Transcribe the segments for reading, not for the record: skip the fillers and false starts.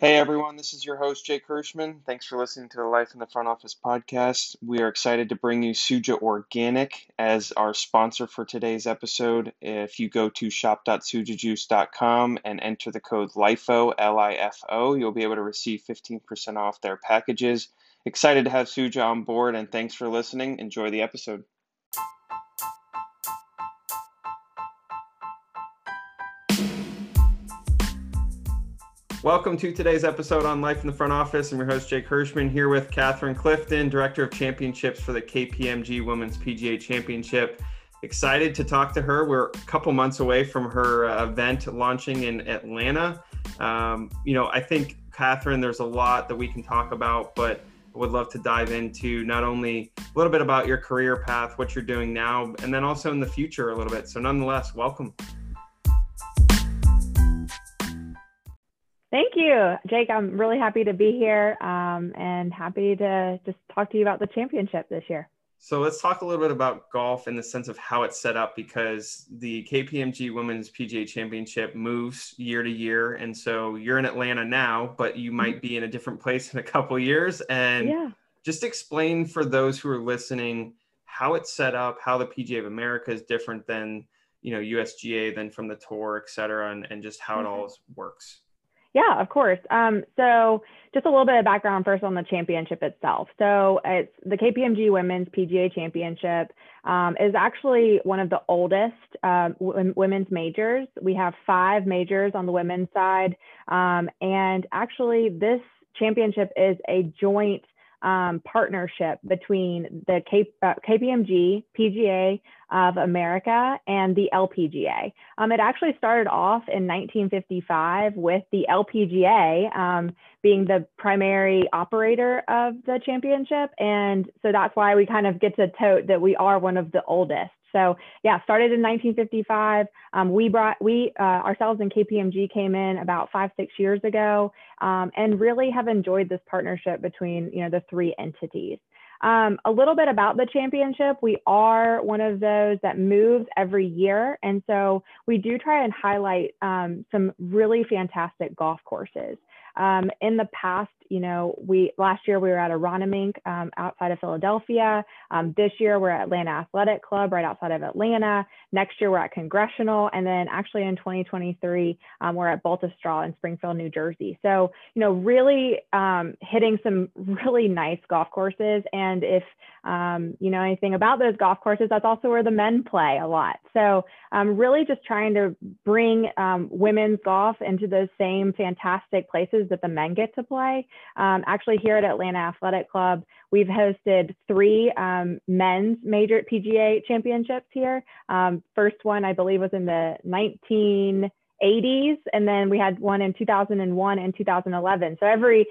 Hey everyone, this is your host Jake Hirschman. Thanks for listening to the Life in the Front Office podcast. We are excited to bring you Suja Organic as our sponsor for today's episode. If you go to shop.sujajuice.com and enter the code LIFO, L-I-F-O, you'll be able to receive 15% off their packages. Excited to have Suja on board and thanks for listening. Enjoy the episode. Welcome to today's episode on Life in the Front Office. I'm your host, Jake Hirschman, here with Catherine Clifton, Director of Championships for the KPMG Women's PGA Championship. Excited to talk to her. We're a couple months away from her event launching in Atlanta. I think, Catherine, there's a lot that we can talk about, but I would love to dive into not only a little bit about your career path, what you're doing now, and then also in the future a little bit. So nonetheless, welcome. Thank you, Jake. I'm really happy to be here and happy to just talk to you about the championship this year. So let's talk a little bit about golf in the sense of how it's set up, because the KPMG Women's PGA Championship moves year to year. And so you're in Atlanta now, but you might be in a different place in a couple of years. And Just explain for those who are listening how it's set up, how the PGA of America is different than, USGA, than from the tour, et cetera, and just how it all works. Yeah, of course. So just a little bit of background first on the championship itself. So it's the KPMG Women's PGA Championship is actually one of the oldest women's majors. We have 5 majors on the women's side. And actually this championship is a joint partnership between the KPMG, PGA of America, and the LPGA. It actually started off in 1955 with the LPGA being the primary operator of the championship. And so that's why we kind of get to tote that we are one of the oldest. So yeah, started in 1955. We ourselves and KPMG came in about 5-6 years ago, and really have enjoyed this partnership between the 3 entities. A little bit about the championship. We are one of those that moves every year. And so we do try and highlight some really fantastic golf courses. In the past, last year we were at Aronimink outside of Philadelphia. This year we're at Atlanta Athletic Club right outside of Atlanta. Next year we're at Congressional. And then actually in 2023, we're at Baltusrol in Springfield, New Jersey. So, really hitting some really nice golf courses. And if you know anything about those golf courses, that's also where the men play a lot. So really just trying to bring women's golf into those same fantastic places that the men get to play. Actually, here at Atlanta Athletic Club, we've hosted 3 men's major PGA championships here. First one, I believe, was in the 1980s, and then we had one in 2001 and 2011. So every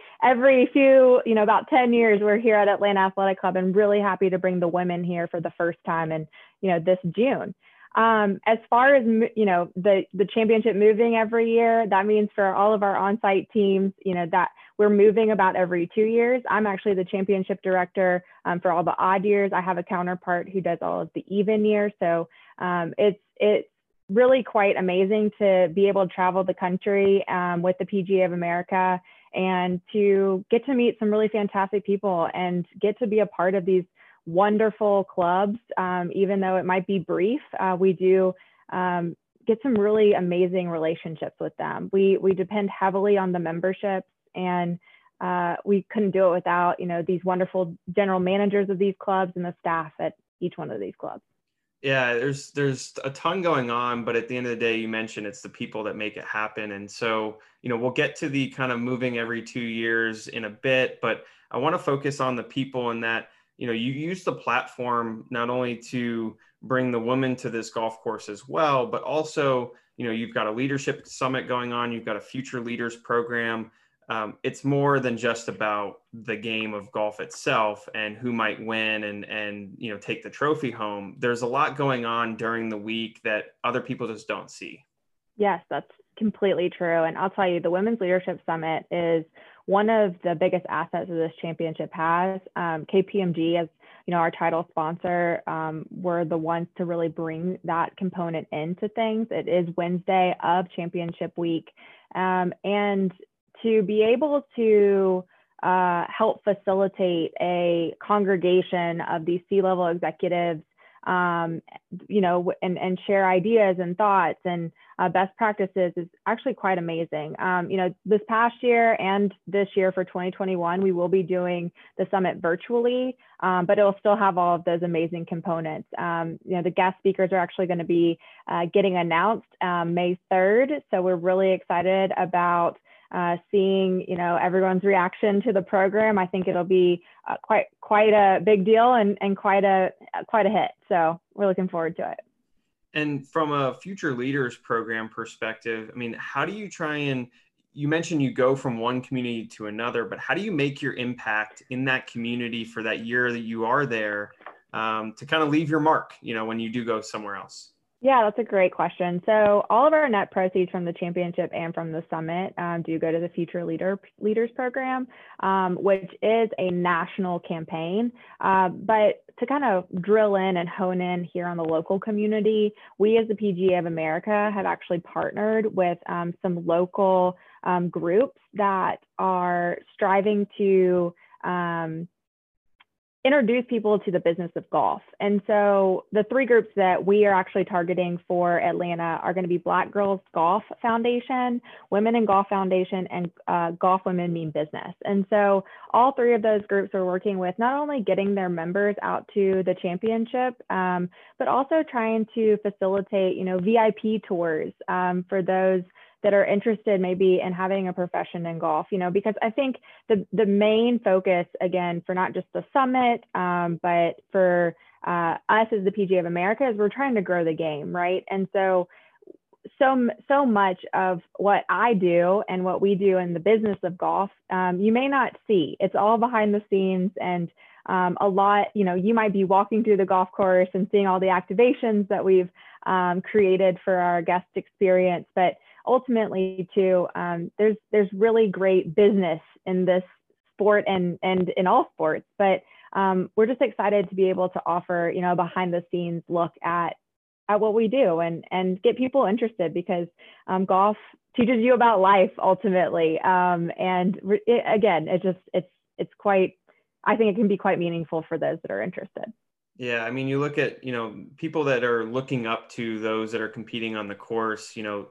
few, about 10 years, we're here at Atlanta Athletic Club, and really happy to bring the women here for the first time in, this June. As far as, the championship moving every year, that means for all of our on-site teams, that we're moving about every 2 years. I'm actually the championship director for all the odd years. I have a counterpart who does all of the even years. So it's really quite amazing to be able to travel the country with the PGA of America and to get to meet some really fantastic people and get to be a part of these wonderful clubs. Even though it might be brief, we do get some really amazing relationships with them. We depend heavily on the memberships, and we couldn't do it without these wonderful general managers of these clubs and the staff at each one of these clubs. Yeah, there's a ton going on, but at the end of the day, you mentioned it's the people that make it happen. And so, we'll get to the kind of moving every 2 years in a bit, but I want to focus on the people and that, you use the platform not only to bring the women to this golf course as well, but also, you've got a leadership summit going on, you've got a future leaders program. It's more than just about the game of golf itself and who might win and take the trophy home. There's a lot going on during the week that other people just don't see. Yes, that's completely true. And I'll tell you, the Women's Leadership Summit is one of the biggest assets that this championship has. KPMG, as our title sponsor, were the ones to really bring that component into things. It is Wednesday of championship week. And to be able to help facilitate a congregation of these C-level executives, you know, and share ideas and thoughts and best practices is actually quite amazing. You know, this past year and this year for 2021, we will be doing the summit virtually, but it'll still have all of those amazing components. You know, the guest speakers are actually going to be getting announced May 3rd. So we're really excited about seeing, you know, everyone's reaction to the program. I think it'll be quite a big deal and quite a hit. So we're looking forward to it. And from a future leaders program perspective, I mean, how do you try and, you mentioned you go from one community to another, but how do you make your impact in that community for that year that you are there to kind of leave your mark, you know, when you do go somewhere else? Yeah, that's a great question. So all of our net proceeds from the championship and from the summit do go to the Future Leaders Program, which is a national campaign. But to kind of drill in and hone in here on the local community, we as the PGA of America have actually partnered with some local groups that are striving to introduce people to the business of golf. And so the three groups that we are actually targeting for Atlanta are going to be Black Girls Golf Foundation, Women in Golf Foundation, and Golf Women Mean Business. And so all three of those groups are working with not only getting their members out to the championship, but also trying to facilitate, you know, VIP tours for those that are interested maybe in having a profession in golf, you know, because I think the main focus, again, for not just the summit, but for us as the PGA of America is we're trying to grow the game, right? And so much of what I do and what we do in the business of golf, you may not see. It's all behind the scenes and a lot, you know, you might be walking through the golf course and seeing all the activations that we've created for our guest experience. But ultimately, too, there's really great business in this sport and in all sports, but we're just excited to be able to offer, you know, a behind the scenes look at what we do and get people interested because golf teaches you about life ultimately. It's quite, I think it can be quite meaningful for those that are interested. Yeah, I mean, you look at, you know, people that are looking up to those that are competing on the course, you know,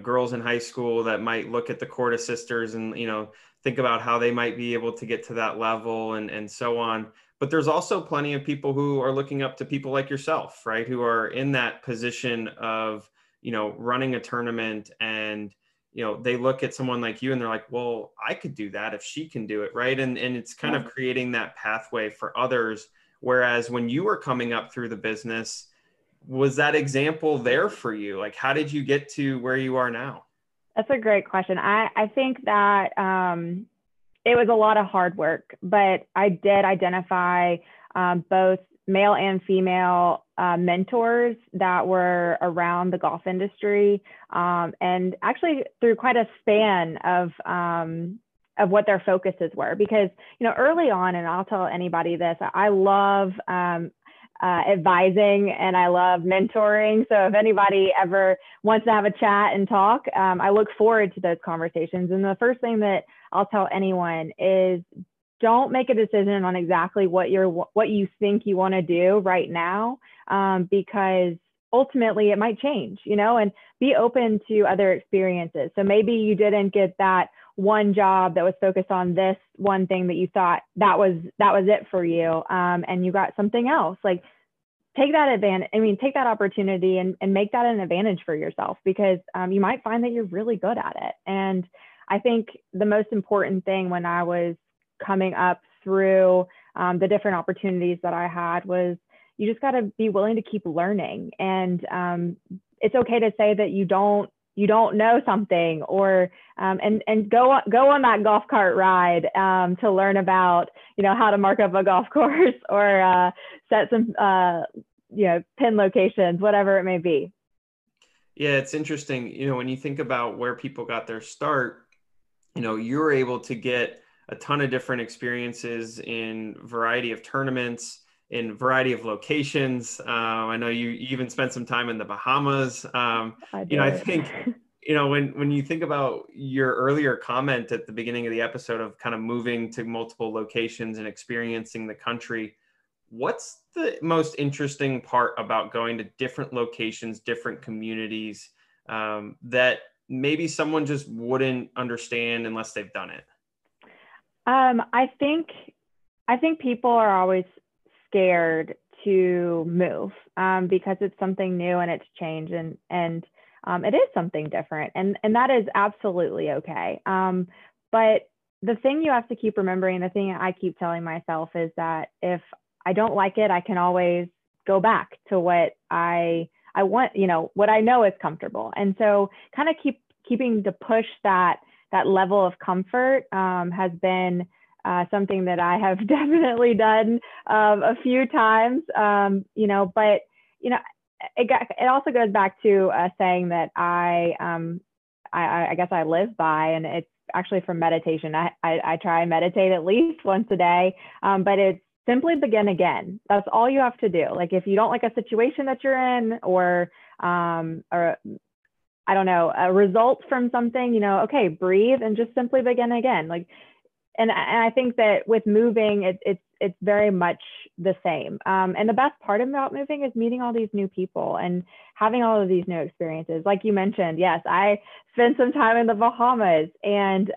girls in high school that might look at the Korda sisters and, you know, think about how they might be able to get to that level and so on. But there's also plenty of people who are looking up to people like yourself, right? Who are in that position of, you know, running a tournament and, you know, they look at someone like you and they're like, well, I could do that if she can do it, right? And it's kind of creating that pathway for others. Whereas when you were coming up through the business, was that example there for you? Like, how did you get to where you are now? That's a great question. I think that it was a lot of hard work, but I did identify both male and female mentors that were around the golf industry and actually through quite a span of what their focuses were. Because, you know, early on, and I'll tell anybody this, I love advising and I love mentoring. So if anybody ever wants to have a chat and talk, I look forward to those conversations. And the first thing that I'll tell anyone is don't make a decision on exactly what you think you want to do right now, because ultimately it might change, you know, and be open to other experiences. So maybe you didn't get that one job that was focused on this one thing that you thought that was it for you. And you got something else. Like, take that advantage. I mean, take that opportunity and make that an advantage for yourself, because you might find that you're really good at it. And I think the most important thing when I was coming up through the different opportunities that I had was you just got to be willing to keep learning. And it's okay to say that you don't know something, or and go on that golf cart ride to learn about, you know, how to mark up a golf course or set some you know, pin locations, whatever it may be. Yeah, it's interesting, you know, when you think about where people got their start, you know, you were able to get a ton of different experiences in variety of tournaments, in variety of locations. I know you even spent some time in the Bahamas. I think you know, when you think about your earlier comment at the beginning of the episode of kind of moving to multiple locations and experiencing the country, what's the most interesting part about going to different locations, different communities that maybe someone just wouldn't understand unless they've done it? I think people are always scared to move because it's something new and it's change, and it is something different, and that is absolutely okay. But the thing you have to keep remembering, the thing I keep telling myself, is that if I don't like it, I can always go back to what I want, you know, what I know is comfortable. And so kind of keeping to push that level of comfort has been something that I have definitely done a few times, you know, but, you know, it also goes back to a saying that I guess I live by, and it's actually from meditation. I try and meditate at least once a day, but it's simply begin again. That's all you have to do. Like if you don't like a situation that you're in, or I don't know, a result from something, you know, okay, breathe and just simply begin again. Like, and I think that with moving, it's very much the same. And the best part about moving is meeting all these new people and having all of these new experiences. Like you mentioned, yes, I spent some time in the Bahamas, and,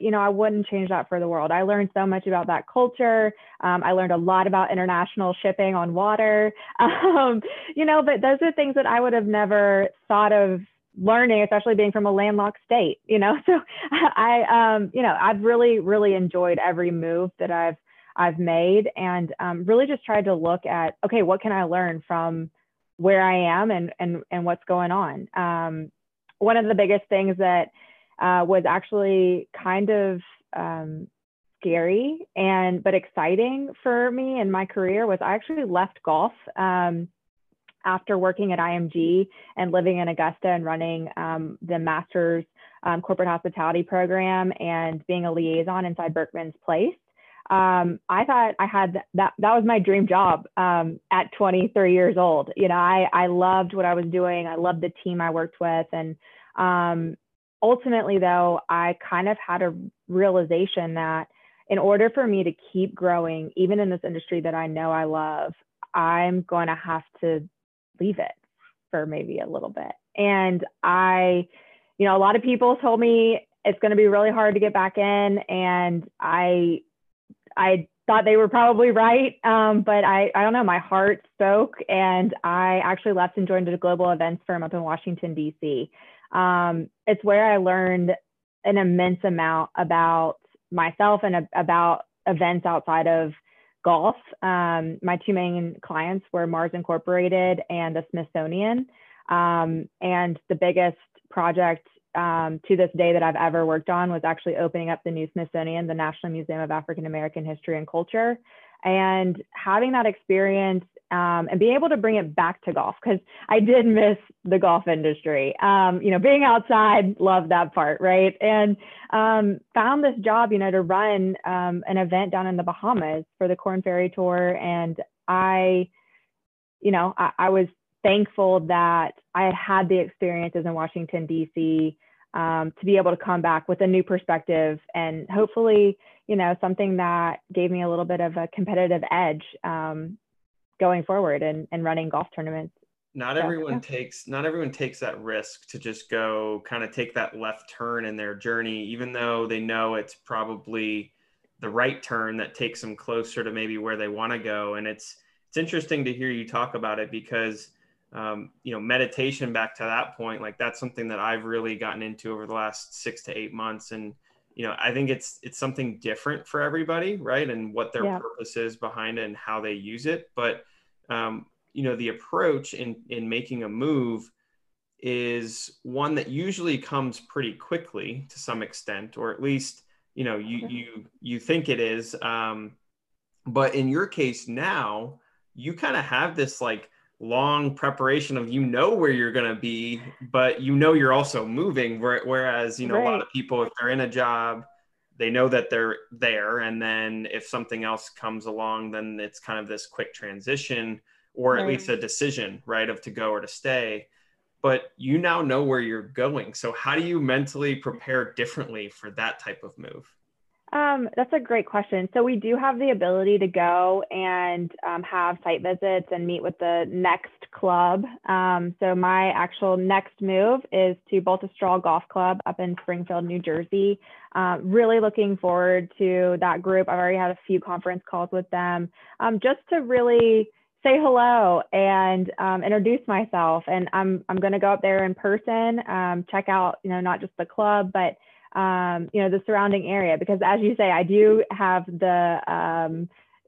you know, I wouldn't change that for the world. I learned so much about that culture. I learned a lot about international shipping on water, you know, but those are things that I would have never thought of learning, especially being from a landlocked state, you know? So I, you know, I've really, really enjoyed every move that I've made, and really just tried to look at, okay, what can I learn from where I am and what's going on? One of the biggest things that was actually kind of scary but exciting for me in my career was I actually left golf after working at IMG and living in Augusta and running the Masters Corporate Hospitality Program and being a liaison inside Berkman's Place. I thought I had that was my dream job at 23 years old. You know, I loved what I was doing. I loved the team I worked with. And ultimately, though, I kind of had a realization that in order for me to keep growing, even in this industry that I know I love, I'm going to have to leave it for maybe a little bit. And you know, a lot of people told me it's going to be really hard to get back in. And I thought they were probably right, but I don't know, my heart spoke, and I actually left and joined a global events firm up in Washington, D.C. It's where I learned an immense amount about myself and about events outside of golf. My two main clients were Mars Incorporated and the Smithsonian, and the biggest project to this day that I've ever worked on was actually opening up the new Smithsonian, the National Museum of African American History and Culture, and having that experience and being able to bring it back to golf, because I did miss the golf industry. You know, being outside, love that part, right? And found this job, you know, to run an event down in the Bahamas for the Korn Ferry Tour, and I was thankful that I had the experiences in Washington, D.C. To be able to come back with a new perspective, and hopefully, you know, something that gave me a little bit of a competitive edge going forward and running golf tournaments. Not everyone takes that risk to just go kind of take that left turn in their journey, even though they know it's probably the right turn that takes them closer to maybe where they want to go. And it's interesting to hear you talk about it, because you know, meditation, back to that point, like that's something that I've really gotten into over the last 6 to 8 months. And, you know, I think it's something different for everybody, right? And what their purpose is behind it and how they use it. But, you know, the approach in making a move is one that usually comes pretty quickly to some extent, or at least, you know, you think it is. But in your case now, you kind of have this like long preparation of, you know, where you're going to be, but you know, you're also moving. Whereas, you know, right. A lot of people, if they're in a job, they know that they're there. And then if something else comes along, then it's kind of this quick transition, or at least a decision, right, of to go or to stay. but you now know where you're going. So how do you mentally prepare differently for that type of move? That's a great question. So we do have the ability to go and have site visits and meet with the next club. So my actual next move is to Baltusrol Golf Club up in Springfield, New Jersey. Really looking forward to that group. I've already had a few conference calls with them just to really say hello and introduce myself. And I'm going to go up there in person, check out, you know, not just the club, but you know, the surrounding area, because as you say, I do have the,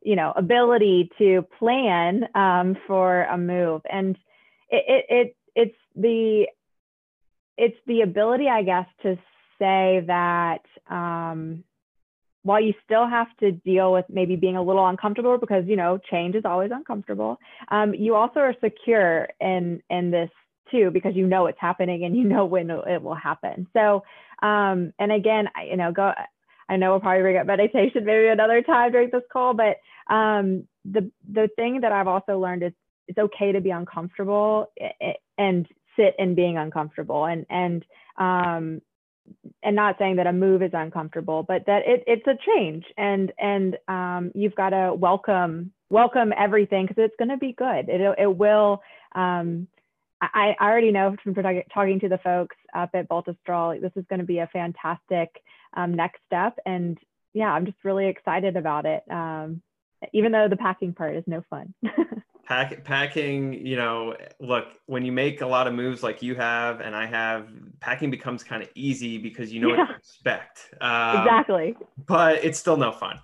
you know, ability to plan for a move. And it's the ability, I guess, to say that while you still have to deal with maybe being a little uncomfortable, because, you know, change is always uncomfortable, you also are secure in this too, because you know it's happening and you know when it will happen. So, and again, I know we'll probably bring up meditation maybe another time during this call, but the thing that I've also learned is it's okay to be uncomfortable and sit in being uncomfortable, and not saying that a move is uncomfortable, but that it's a change, and you've got to welcome everything, because it's going to be good. It will. I already know from talking to the folks up at Baltusrol, this is going to be a fantastic next step. And yeah, I'm just really excited about it. Even though the packing part is no fun. Packing, you know, look, when you make a lot of moves like you have and I have, packing becomes kind of easy because you know what to expect. Exactly. But it's still no fun.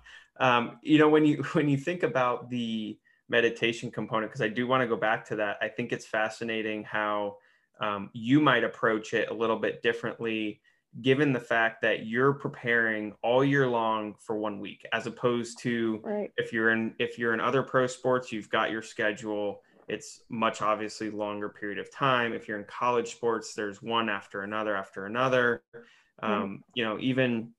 You know, when you think about the meditation component, because I do want to go back to that. I think it's fascinating how you might approach it a little bit differently, given the fact that you're preparing all year long for 1 week, as opposed to if you're in other pro sports, you've got your schedule. It's much obviously longer period of time. If you're in college sports, there's one after another. You know, even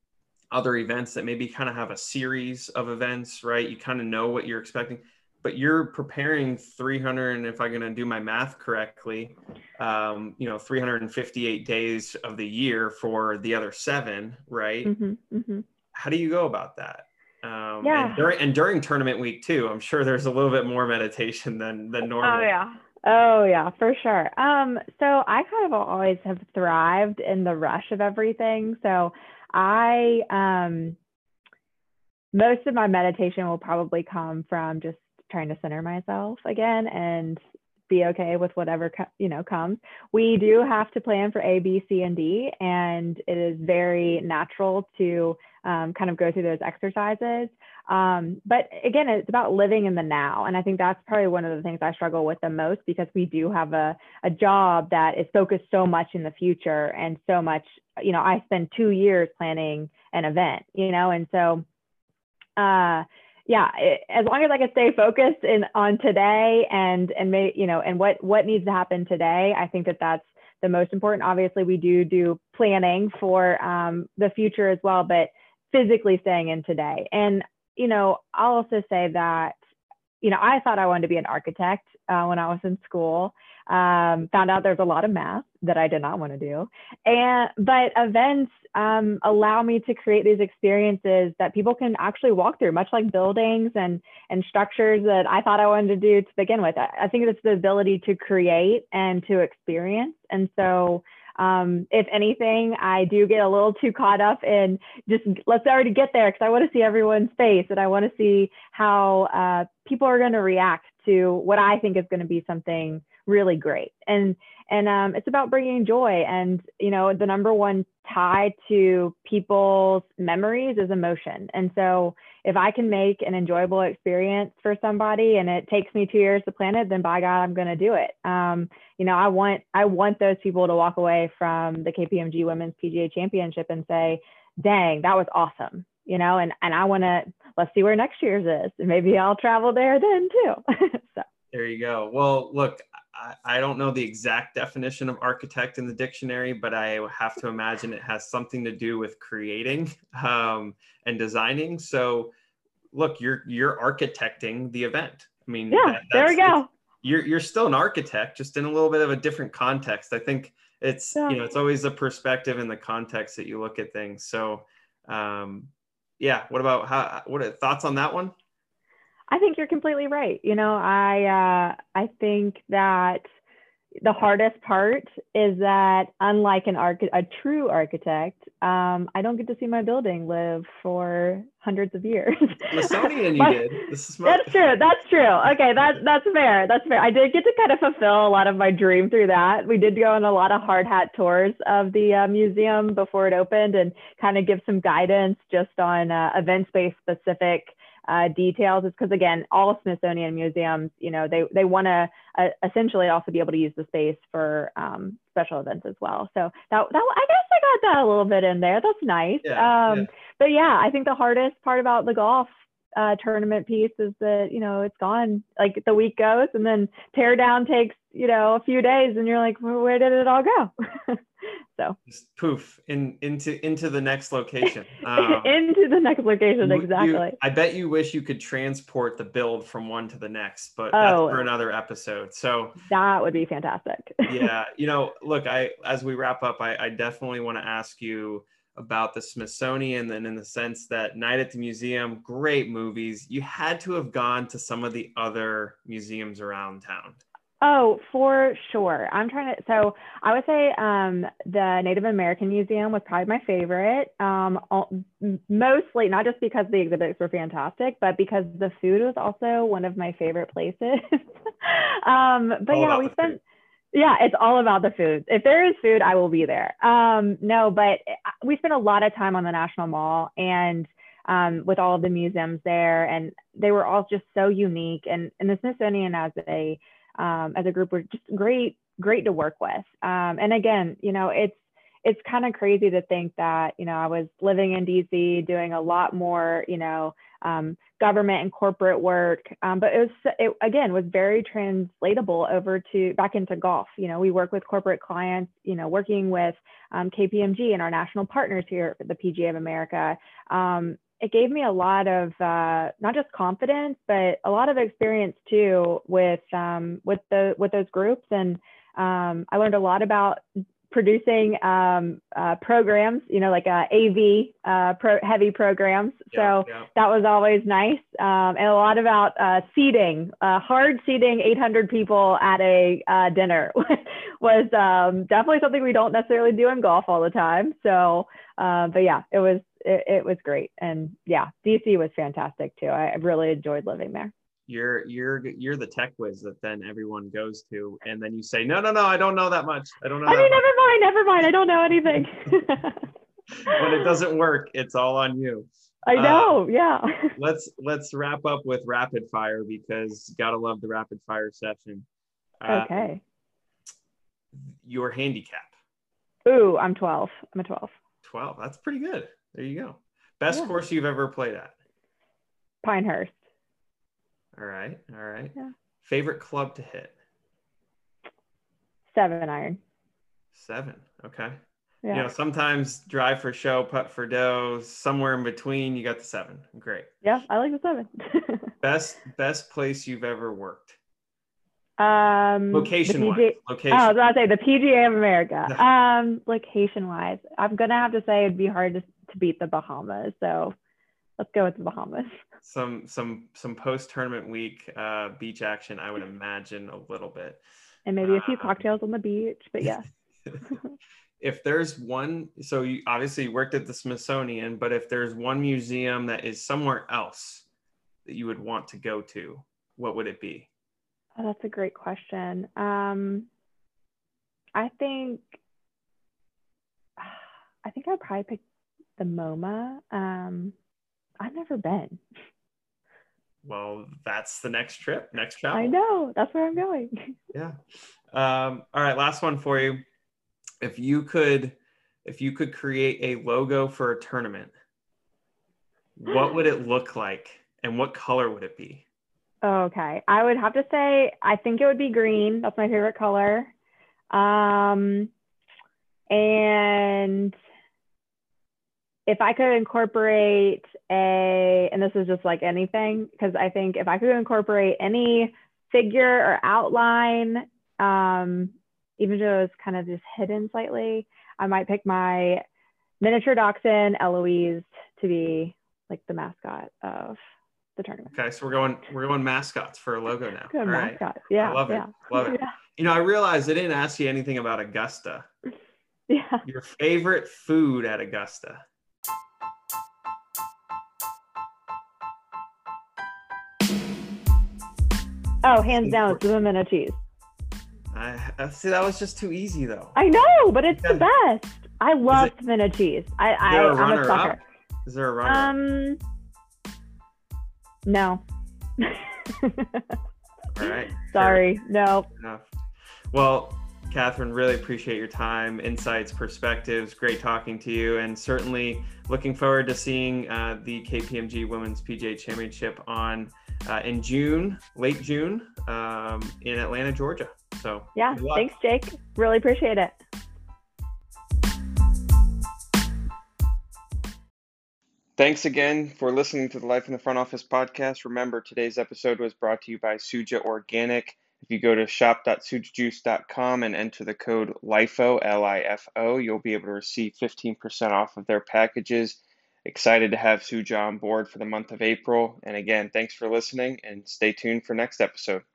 other events that maybe kind of have a series of events, right? You kind of know what you're expecting. But you're preparing 300, and if I'm going to do my math correctly, 358 days of the year for the other 7, right? Mm-hmm, mm-hmm. How do you go about that? Yeah. And during tournament week too, I'm sure there's a little bit more meditation than normal. Oh yeah, for sure. So I kind of always have thrived in the rush of everything. So I, most of my meditation will probably come from just trying to center myself again and be okay with whatever, you know, comes. We do have to plan for A, B, C, and D, and it is very natural to kind of go through those exercises. But again, it's about living in the now. And I think that's probably one of the things I struggle with the most, because we do have a job that is focused so much in the future and so much, you know, I spend 2 years planning an event, you know, and so, yeah, as long as I can stay focused on today and what needs to happen today, I think that that's the most important. Obviously, we do planning for the future as well, but physically staying in today. And, you know, I'll also say that, you know, I thought I wanted to be an architect when I was in school. Found out there's a lot of math that I did not want to do. But events allow me to create these experiences that people can actually walk through, much like buildings and structures that I thought I wanted to do to begin with. I think it's the ability to create and to experience. And so if anything, I do get a little too caught up in just let's already get there, because I want to see everyone's face and I want to see how people are going to react to what I think is going to be something really great. And it's about bringing joy. And, you know, the number one tie to people's memories is emotion. And so if I can make an enjoyable experience for somebody and it takes me 2 years to plan it, then by God, I'm going to do it. You know, I want those people to walk away from the KPMG Women's PGA Championship and say, dang, that was awesome. You know, and I want to, let's see where next year's is. And maybe I'll travel there then too. So. There you go. Well, look, I don't know the exact definition of architect in the dictionary, but I have to imagine it has something to do with creating and designing. So look, you're architecting the event. I mean, yeah, there we go. you're still an architect, just in a little bit of a different context. I think it's, you know, it's always the perspective and the context that you look at things. So yeah, what about what are thoughts on that one? I think you're completely right. You know, I think that the hardest part is that, unlike a true architect, I don't get to see my building live for hundreds of years. Smithsonian, you did. That's true. That's true. Okay, that's fair. That's fair. I did get to kind of fulfill a lot of my dream through that. We did go on a lot of hard hat tours of the museum before it opened, and kind of give some guidance just on event space specific details, is because, again, all Smithsonian museums, you know, they want to essentially also be able to use the space for special events as well. So that I guess I got that a little bit in there. That's nice. Yeah, But yeah, I think the hardest part about the golf tournament piece is that, you know, it's gone, like the week goes, and then tear down takes, you know, a few days, and you're like, well, where did it all go? So just poof into the next location. Into the next location, exactly. I bet you wish you could transport the build from one to the next, but that's for another episode. So that would be fantastic. Yeah, you know, look, as we wrap up, I definitely want to ask you about the Smithsonian, and in the sense that Night at the Museum, great movies. You had to have gone to some of the other museums around town. Oh, for sure. So I would say the Native American Museum was probably my favorite. Mostly not just because the exhibits were fantastic, but because the food was also one of my favorite places. But yeah, it's all about the food. If there is food, I will be there. No, but we spent a lot of time on the National Mall, and with all of the museums there, and they were all just so unique. And the Smithsonian as a group were just great to work with. And again, you know, it's kind of crazy to think that, you know, I was living in DC doing a lot more, you know, government and corporate work. But it was very translatable back into golf. You know, we work with corporate clients, you know, working with KPMG and our national partners here at the PGA of America. It gave me a lot of not just confidence, but a lot of experience too with those groups, and I learned a lot about producing programs, you know, like AV heavy programs. That was always nice, and a lot about seating, hard seating 800 people at a dinner was definitely something we don't necessarily do in golf all the time. So, but yeah, it was great. And yeah, DC was fantastic too. I really enjoyed living there. You're the tech whiz that then everyone goes to. And then you say, no, I don't know that much. Never mind. I don't know anything. When it doesn't work, it's all on you. I know. Yeah. Let's wrap up with rapid fire, because you gotta love the rapid fire session. Okay. Your handicap. Ooh, I'm a 12. 12. That's pretty good. There you go. Best course you've ever played at? Pinehurst. All right. Yeah. Favorite club to hit? 7-iron. 7. Okay. Yeah. You know, sometimes drive for show, putt for dough, somewhere in between. You got the 7. Great. Yeah, I like the 7. Best place you've ever worked? Location. I was about to say the PGA of America. Location wise, I'm gonna have to say it'd be hard to beat the Bahamas. So let's go with the Bahamas. Some post tournament week beach action, I would imagine, a little bit, and maybe a few cocktails on the beach. But yeah. If there's one, so you obviously worked at the Smithsonian, but if there's one museum that is somewhere else that you would want to go to, what would it be? Oh, that's a great question. I think I'd probably pick the MoMA. I've never been. Well, that's the next trip, next travel. I know, that's where I'm going. Yeah. All right, last one for you. If you could create a logo for a tournament, what would it look like, and what color would it be? Okay. I would have to say, I think it would be green. That's my favorite color. And if I could incorporate and this is just like anything, because I think if I could incorporate any figure or outline, even though it's kind of just hidden slightly. I might pick my miniature dachshund, Eloise, to be like the mascot of the tournament. Okay, so we're going mascots for a logo now. Good. All mascot. Right. Yeah. I love it. Love it. Yeah. You know, I realized I didn't ask you anything about Augusta. Yeah. Your favorite food at Augusta. Oh, hands down, it's the pimento cheese. I see, that was just too easy though. I know, but it's the best. I love pimento cheese. I'm a sucker. Is there a runner? No. All right. Sorry. No. Enough. Well, Catherine, really appreciate your time, insights, perspectives. Great talking to you, and certainly looking forward to seeing the KPMG Women's PGA Championship in June, late June, in Atlanta, Georgia. So yeah, thanks, Jake. Really appreciate it. Thanks again for listening to the Life in the Front Office podcast. Remember, today's episode was brought to you by Suja Organic. If you go to shop.sujajuice.com and enter the code LIFO, L-I-F-O, you'll be able to receive 15% off of their packages. Excited to have Suja on board for the month of April. And again, thanks for listening and stay tuned for next episode.